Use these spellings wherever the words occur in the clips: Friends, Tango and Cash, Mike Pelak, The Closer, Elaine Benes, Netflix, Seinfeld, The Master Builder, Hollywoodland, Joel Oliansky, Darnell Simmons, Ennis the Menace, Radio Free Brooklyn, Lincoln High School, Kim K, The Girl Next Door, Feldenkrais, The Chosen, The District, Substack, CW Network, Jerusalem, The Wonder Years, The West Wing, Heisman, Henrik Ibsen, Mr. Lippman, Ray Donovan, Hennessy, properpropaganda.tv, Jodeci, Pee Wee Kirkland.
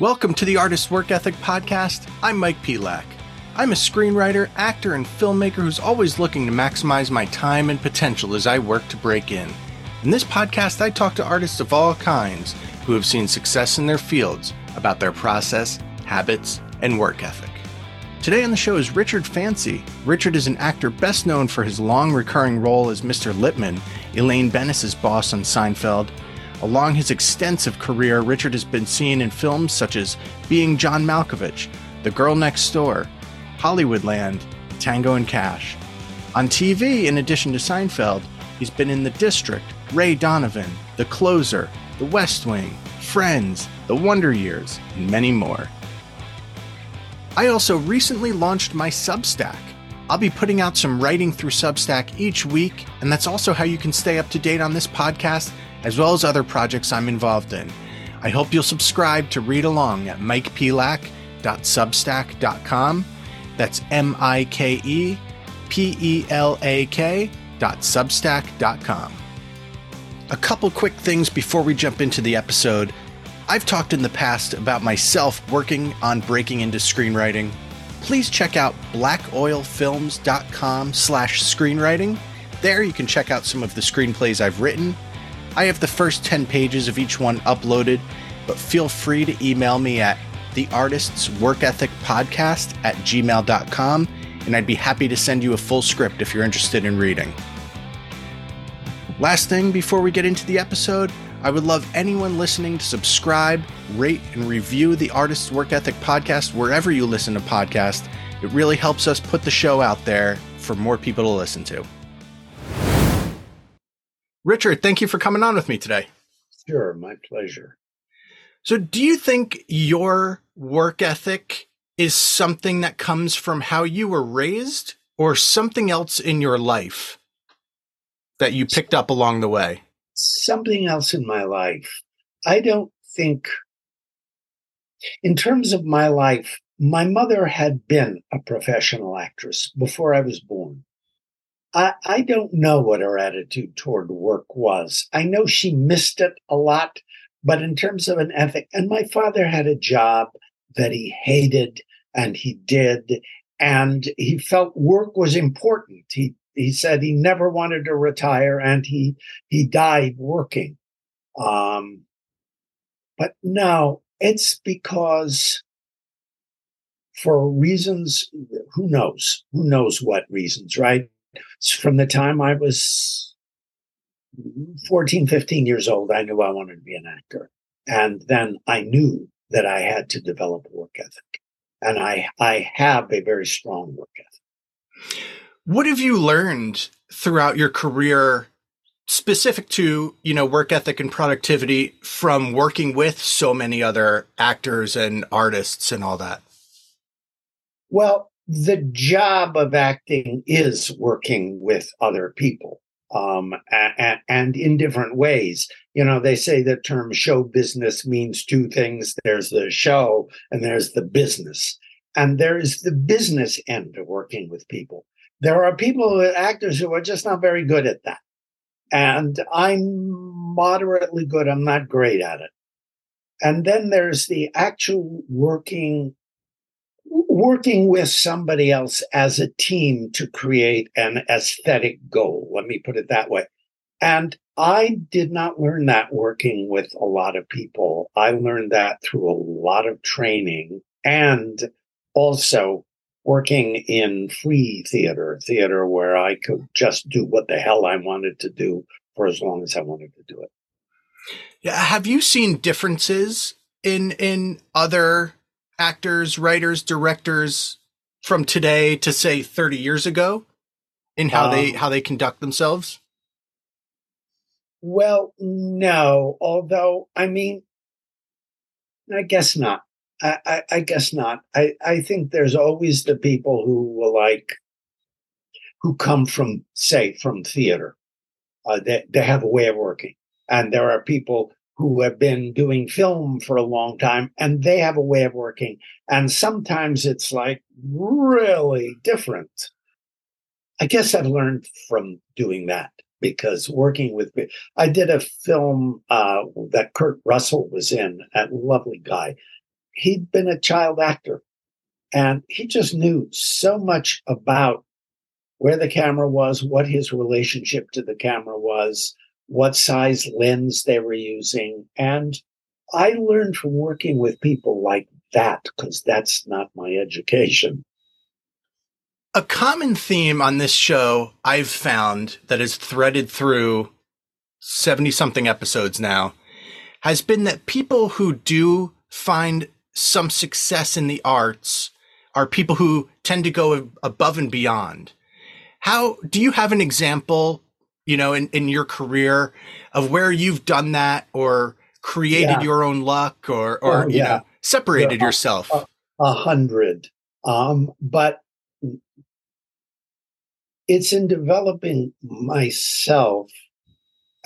Welcome to the Artist Work Ethic Podcast. I'm Mike Pelak. I'm a screenwriter, actor, and filmmaker who's always looking to maximize my time and potential as I work to break in. In this podcast, I talk to artists of all kinds who have seen success in their fields about their process, habits, and work ethic. Today on the show is Richard Fancy. Richard is an actor best known for his long recurring role as Mr. Lippman, Elaine Benes' boss on Seinfeld. Along his extensive career, Richard has been seen in films such as Being John Malkovich, The Girl Next Door, Hollywoodland, Tango and Cash. On TV, in addition to Seinfeld, he's been in The District, Ray Donovan, The Closer, The West Wing, Friends, The Wonder Years, and many more. I also recently launched my Substack. I'll be putting out some writing through Substack each week, and that's also how you can stay up to date on this podcast, as well as other projects I'm involved in. I hope you'll subscribe to read along at mikepelak.substack.com. That's MIKEPELAK.substack.com. A couple quick things before we jump into the episode. I've talked in the past about myself working on breaking into screenwriting. Please check out blackoilfilms.com/screenwriting. There you can check out some of the screenplays I've written. I have the first 10 pages of each one uploaded, but feel free to email me at theartistsworkethicpodcast@gmail.com, and I'd be happy to send you a full script if you're interested in reading. Last thing before we get into the episode, I would love anyone listening to subscribe, rate, and review the Artist's Work Ethic Podcast wherever you listen to podcasts. It really helps us put the show out there for more people to listen to. Richard, thank you for coming on with me today. Sure, my pleasure. So do you think your work ethic is something that comes from how you were raised or something else in your life that you picked up along the way? Something else in my life. I don't think, in terms of my life, my mother had been a professional actress before I was born. I don't know what her attitude toward work was. I know she missed it a lot, but in terms of an ethic, and my father had a job that he hated and he did, and he felt work was important. He said he never wanted to retire, and he died working. But no, it's because for reasons, who knows what reasons, right? From the time I was 14, 15 years old, I knew I wanted to be an actor. And then I knew that I had to develop a work ethic. And I have a very strong work ethic. What have you learned throughout your career specific to, work ethic and productivity from working with so many other actors and artists and all that? Well, the job of acting is working with other people and in different ways. They say the term show business means two things. There's the show and there's the business. And there is the business end of working with people. There are actors who are just not very good at that. And I'm moderately good. I'm not great at it. And then there's the actual working with somebody else as a team to create an aesthetic goal. Let me put it that way. And I did not learn that working with a lot of people. I learned that through a lot of training and also working in free theater where I could just do what the hell I wanted to do for as long as I wanted to do it. Yeah. Have you seen differences in other actors, writers, directors from today to say 30 years ago in how they conduct themselves? Well, no, although, I guess not. I guess not. I think there's always the people who come from, say, from theater. They have a way of working. And there are people who have been doing film for a long time, and they have a way of working. And sometimes it's like really different. I guess I've learned from doing that, because working with, I did a film that Kurt Russell was in, a lovely guy. He'd been a child actor, and he just knew so much about where the camera was, what his relationship to the camera was, what size lens they were using. And I learned from working with people like that, because that's not my education. A common theme on this show I've found that is threaded through 70-something episodes now has been that people who do find some success in the arts are people who tend to go above and beyond. How do you have an example, you know, in your career of where you've done that or created your own luck or you know, separated yourself? 100. But it's in developing myself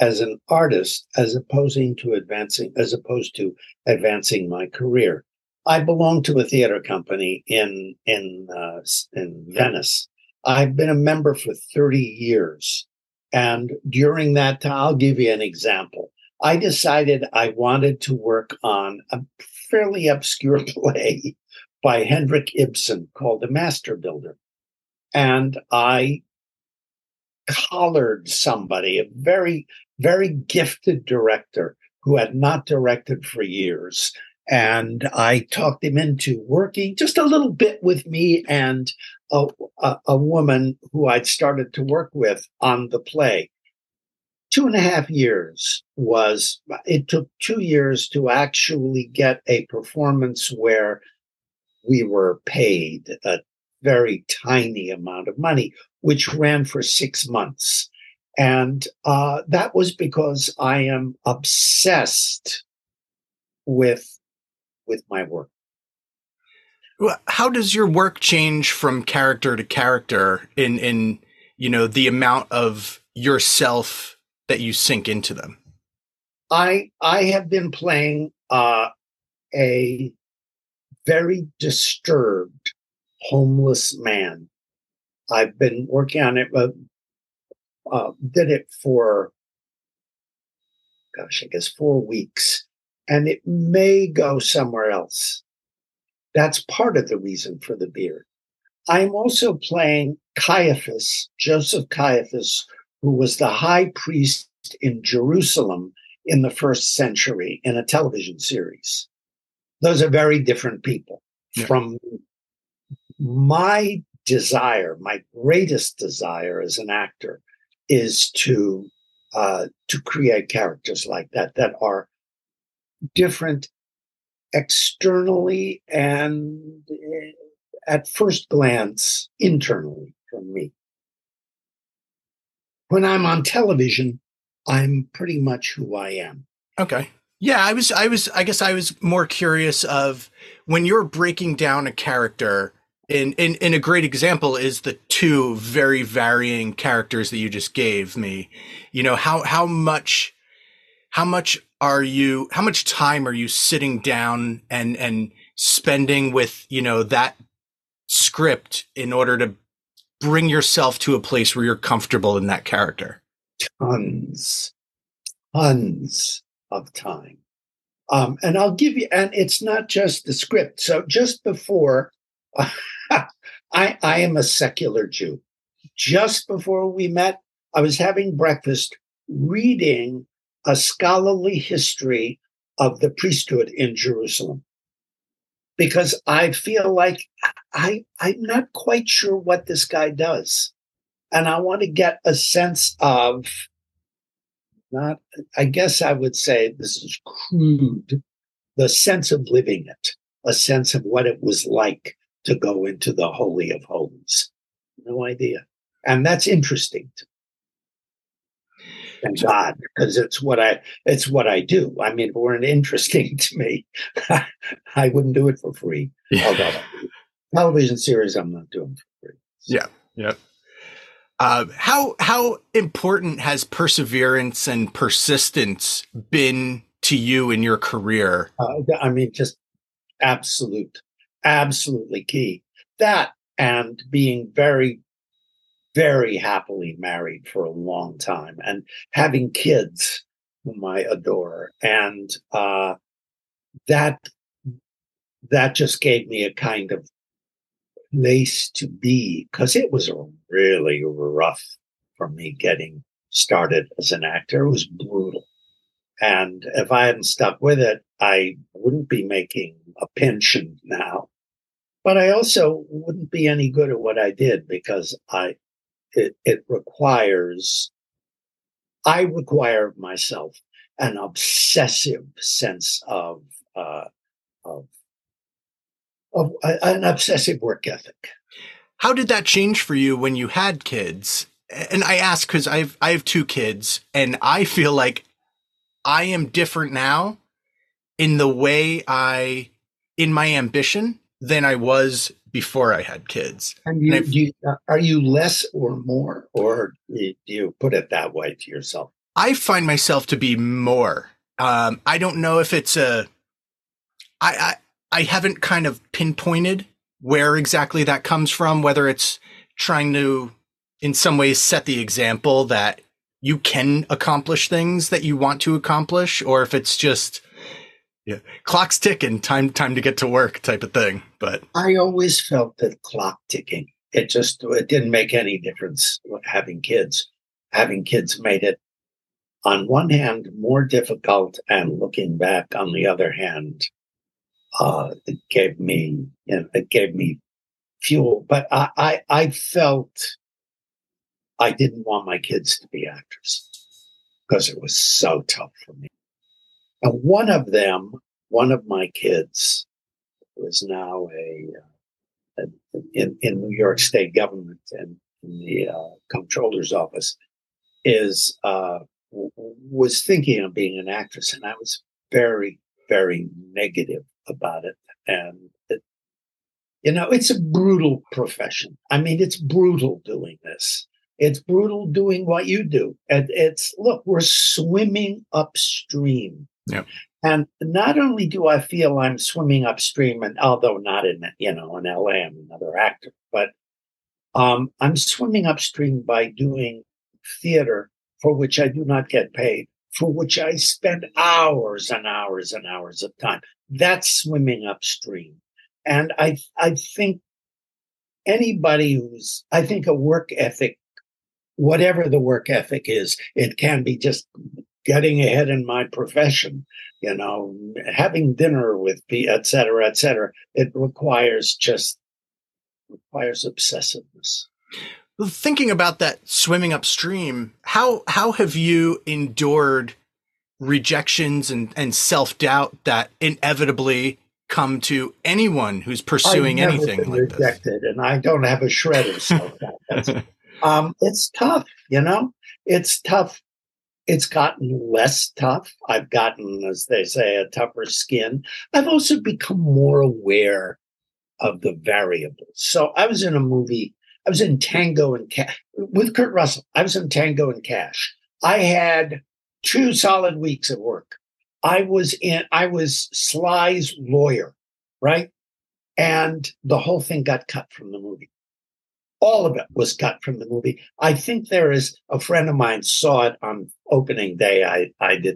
as an artist, as opposed to advancing my career. I belong to a theater company in Venice. I've been a member for 30 years. And during that time, I'll give you an example. I decided I wanted to work on a fairly obscure play by Henrik Ibsen called The Master Builder. And I collared somebody, a very, very gifted director who had not directed for years. And I talked him into working just a little bit with me and a woman who I'd started to work with on the play. 2.5 years it took 2 years to actually get a performance where we were paid a very tiny amount of money, which ran for 6 months. And that was because I am obsessed with my work. Well, how does your work change from character to character in you know, the amount of yourself that you sink into them? I have been playing a very disturbed homeless man. I've been working on it, but did it for, I guess 4 weeks, and it may go somewhere else. That's part of the reason for the beard. I'm also playing Caiaphas, Joseph Caiaphas, who was the high priest in Jerusalem in the 1st century in a television series. Those are very different people. Yeah. From my desire, my greatest desire as an actor, is to create characters like that, that are different externally and at first glance internally from me. When I'm on television, I'm pretty much who I am. Okay. Yeah, I guess I was more curious of when you're breaking down a character. And a great example is the 2 very varying characters that you just gave me. You know, how much time are you sitting down and spending with, you know, that script in order to bring yourself to a place where you're comfortable in that character? Tons of time. And I'll give you, and it's not just the script. So just before, I am a secular Jew. Just before we met, I was having breakfast reading a scholarly history of the priesthood in Jerusalem, because I feel like I'm not quite sure what this guy does. And I want to get a sense of, not, I guess I would say this is crude, the sense of living it, a sense of what it was like to go into the Holy of Holies. No idea. And that's interesting to me. Thank God, because it's what I do. I mean, if it weren't interesting to me, I wouldn't do it for free. Yeah. Although television series I'm not doing for free. So. Yeah. Yeah. How important has perseverance and persistence been to you in your career? I mean, just absolutely key. That and being very, very happily married for a long time and having kids whom I adore. And that just gave me a kind of place to be, because it was really rough for me getting started as an actor. It was brutal. And if I hadn't stuck with it, I wouldn't be making a pension now. But I also wouldn't be any good at what I did, because it requires, I require of myself an obsessive sense of an obsessive work ethic. How did that change for you when you had kids? And I ask because I have two kids, and I feel like I am different now in the way in my ambition than I was before I had kids. And are you less or more, or do you put it that way to yourself? I find myself to be more. I don't know if it's I haven't kind of pinpointed where exactly that comes from, whether it's trying to, in some ways, set the example that you can accomplish things that you want to accomplish, or if it's just clock's ticking, time to get to work type of thing. But I always felt that clock ticking, it didn't make any difference having kids. Having kids made it, on one hand, more difficult, and looking back, on the other hand, it gave me fuel. But I felt I didn't want my kids to be actors because it was so tough for me. And one of my kids, was now in New York State government and in the comptroller's office, was thinking of being an actress, and I was very, very negative about it. And it's a brutal profession. I mean, it's brutal doing this. It's brutal doing what you do. And we're swimming upstream. Yeah. And not only do I feel I'm swimming upstream, and although not in LA, I'm another actor, but I'm swimming upstream by doing theater for which I do not get paid, for which I spend hours and hours and hours of time. That's swimming upstream. And I think anybody I think a work ethic, whatever the work ethic is, it can be just getting ahead in my profession, having dinner with people, et cetera, et cetera. It requires obsessiveness. Well, thinking about that swimming upstream, how have you endured rejections and self-doubt that inevitably come to anyone who's pursuing anything like rejected, this? I've never been rejected, and I don't have a shred of self-doubt. It's tough, it's tough. It's gotten less tough. I've gotten, as they say, a tougher skin. I've also become more aware of the variables. So I was in Tango and Cash with Kurt Russell. I was in Tango and Cash. I had 2 solid weeks of work. I was Sly's lawyer, right? And the whole thing got cut from the movie. All of it was cut from the movie. I think there is a friend of mine saw it on opening day. I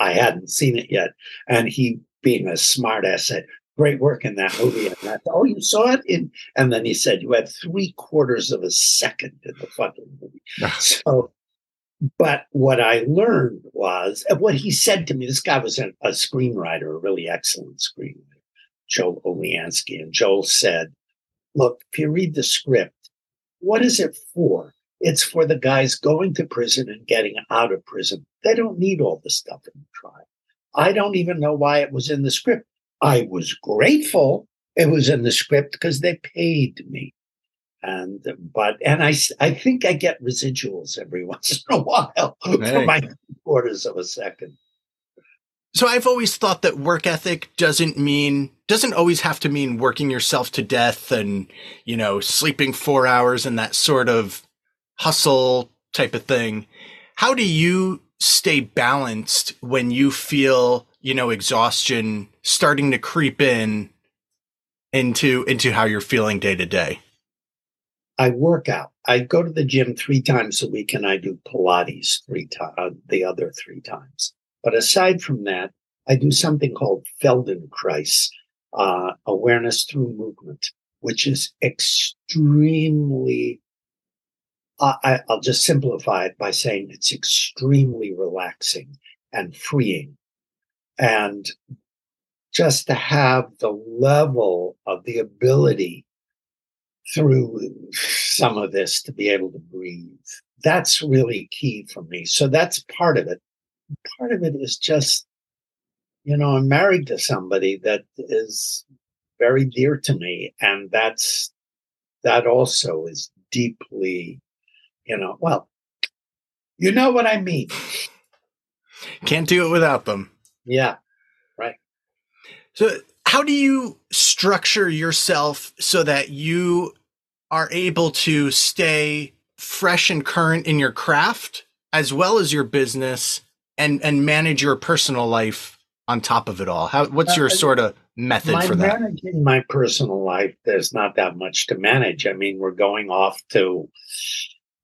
hadn't seen it yet. And he, being a smart ass, said, "Great work in that movie." And I thought, "Oh, you saw it?" And then he said, "You had 3/4 of a second in the fucking movie." So, but what I learned was, what he said to me, this guy was a screenwriter, a really excellent screenwriter, Joel Oliansky. And Joel said, "Look, if you read the script, what is it for? It's for the guys going to prison and getting out of prison. They don't need all the stuff in the trial. I don't even know why it was in the script. I was grateful it was in the script because they paid me." And I think I get residuals every once in a while for my 3/4 of a second. So I've always thought that work ethic doesn't always have to mean working yourself to death and, sleeping 4 hours and that sort of hustle type of thing. How do you stay balanced when you feel, you know, exhaustion starting to creep in into how you're feeling day to day? I work out. I go to the gym 3 times a week and I do Pilates the other 3 times. But aside from that, I do something called Feldenkrais, awareness through movement, which is extremely, I'll just simplify it by saying it's extremely relaxing and freeing. And just to have the level of the ability through some of this to be able to breathe, that's really key for me. So that's part of it. Part of it is just, you know, I'm married to somebody that is very dear to me. And that also is deeply, you know, well, you know what I mean. Can't do it without them. Yeah. Right. So how do you structure yourself so that you are able to stay fresh and current in your craft as well as your business and manage your personal life on top of it all? What's your sort of method for that? Managing my personal life, there's not that much to manage. I mean, we're going off to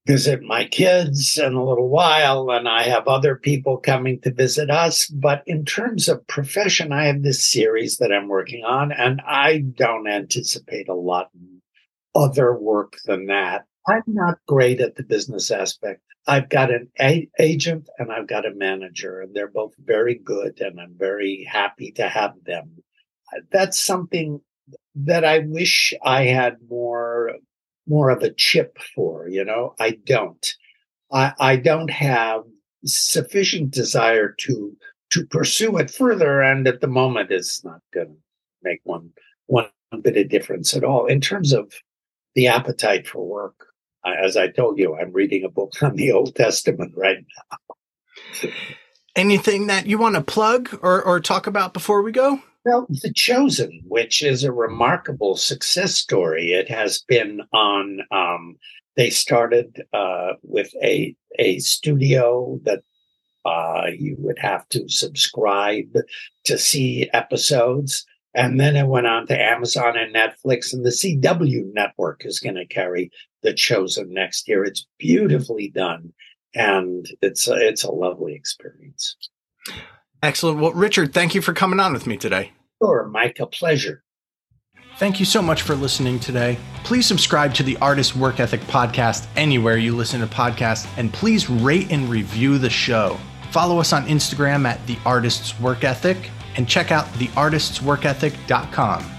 visit my kids in a little while, and I have other people coming to visit us. But in terms of profession, I have this series that I'm working on, and I don't anticipate a lot other work than that. I'm not great at the business aspect. I've got an agent and I've got a manager, and they're both very good, and I'm very happy to have them. That's something that I wish I had more of a chip for, you know. I don't. I don't have sufficient desire to pursue it further, and at the moment it's not going to make one bit of difference at all. In terms of the appetite for work, as I told you, I'm reading a book on the Old Testament right now. Anything that you want to plug or talk about before we go? Well, The Chosen, which is a remarkable success story. It has been on, they started with a studio that you would have to subscribe to see episodes. And then it went on to Amazon and Netflix, and the CW Network is going to carry The Chosen next year. It's beautifully done, and it's a lovely experience. Excellent. Well, Richard, thank you for coming on with me today. Sure, Mike, a pleasure. Thank you so much for listening today. Please subscribe to the Artist Work Ethic Podcast anywhere you listen to podcasts, and please rate and review the show. Follow us on Instagram at The Artist's Work Ethic, and check out theartistsworkethic.com.